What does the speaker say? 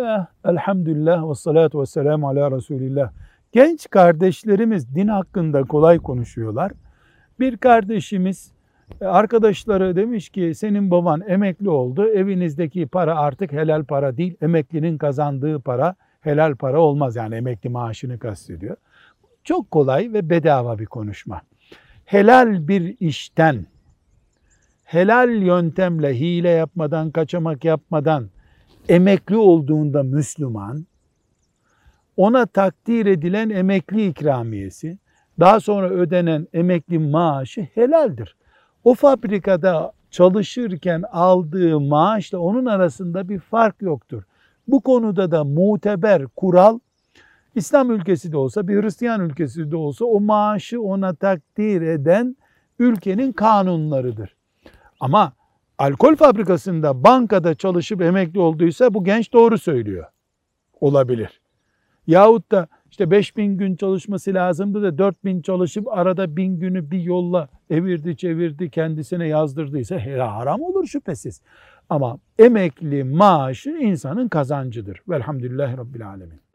Bismillah, elhamdülillah ve salatu ve selamu ala Resulillah. Genç kardeşlerimiz din hakkında kolay konuşuyorlar. Bir kardeşimiz arkadaşları demiş ki senin baban emekli oldu, evinizdeki para artık helal para değil, emeklinin kazandığı para helal para olmaz, yani emekli maaşını kastediyor. Çok kolay ve bedava bir konuşma. Helal bir işten, helal yöntemle, hile yapmadan, kaçamak yapmadan emekli olduğunda Müslüman, ona takdir edilen emekli ikramiyesi, daha sonra ödenen emekli maaşı helaldir. O fabrikada çalışırken aldığı maaşla onun arasında bir fark yoktur. Bu konuda da muteber kural, İslam ülkesi de olsa, bir Hristiyan ülkesi de olsa o maaşı ona takdir eden ülkenin kanunlarıdır. Ama alkol fabrikasında, bankada çalışıp emekli olduysa bu genç doğru söylüyor. Olabilir. Yahut da işte 5000 gün çalışması lazımdı da 4000 çalışıp arada 1000 günü bir yolla evirdi çevirdi kendisine yazdırdıysa haram olur şüphesiz. Ama emekli maaşı insanın kazancıdır. Velhamdülillahi Rabbil Alemin.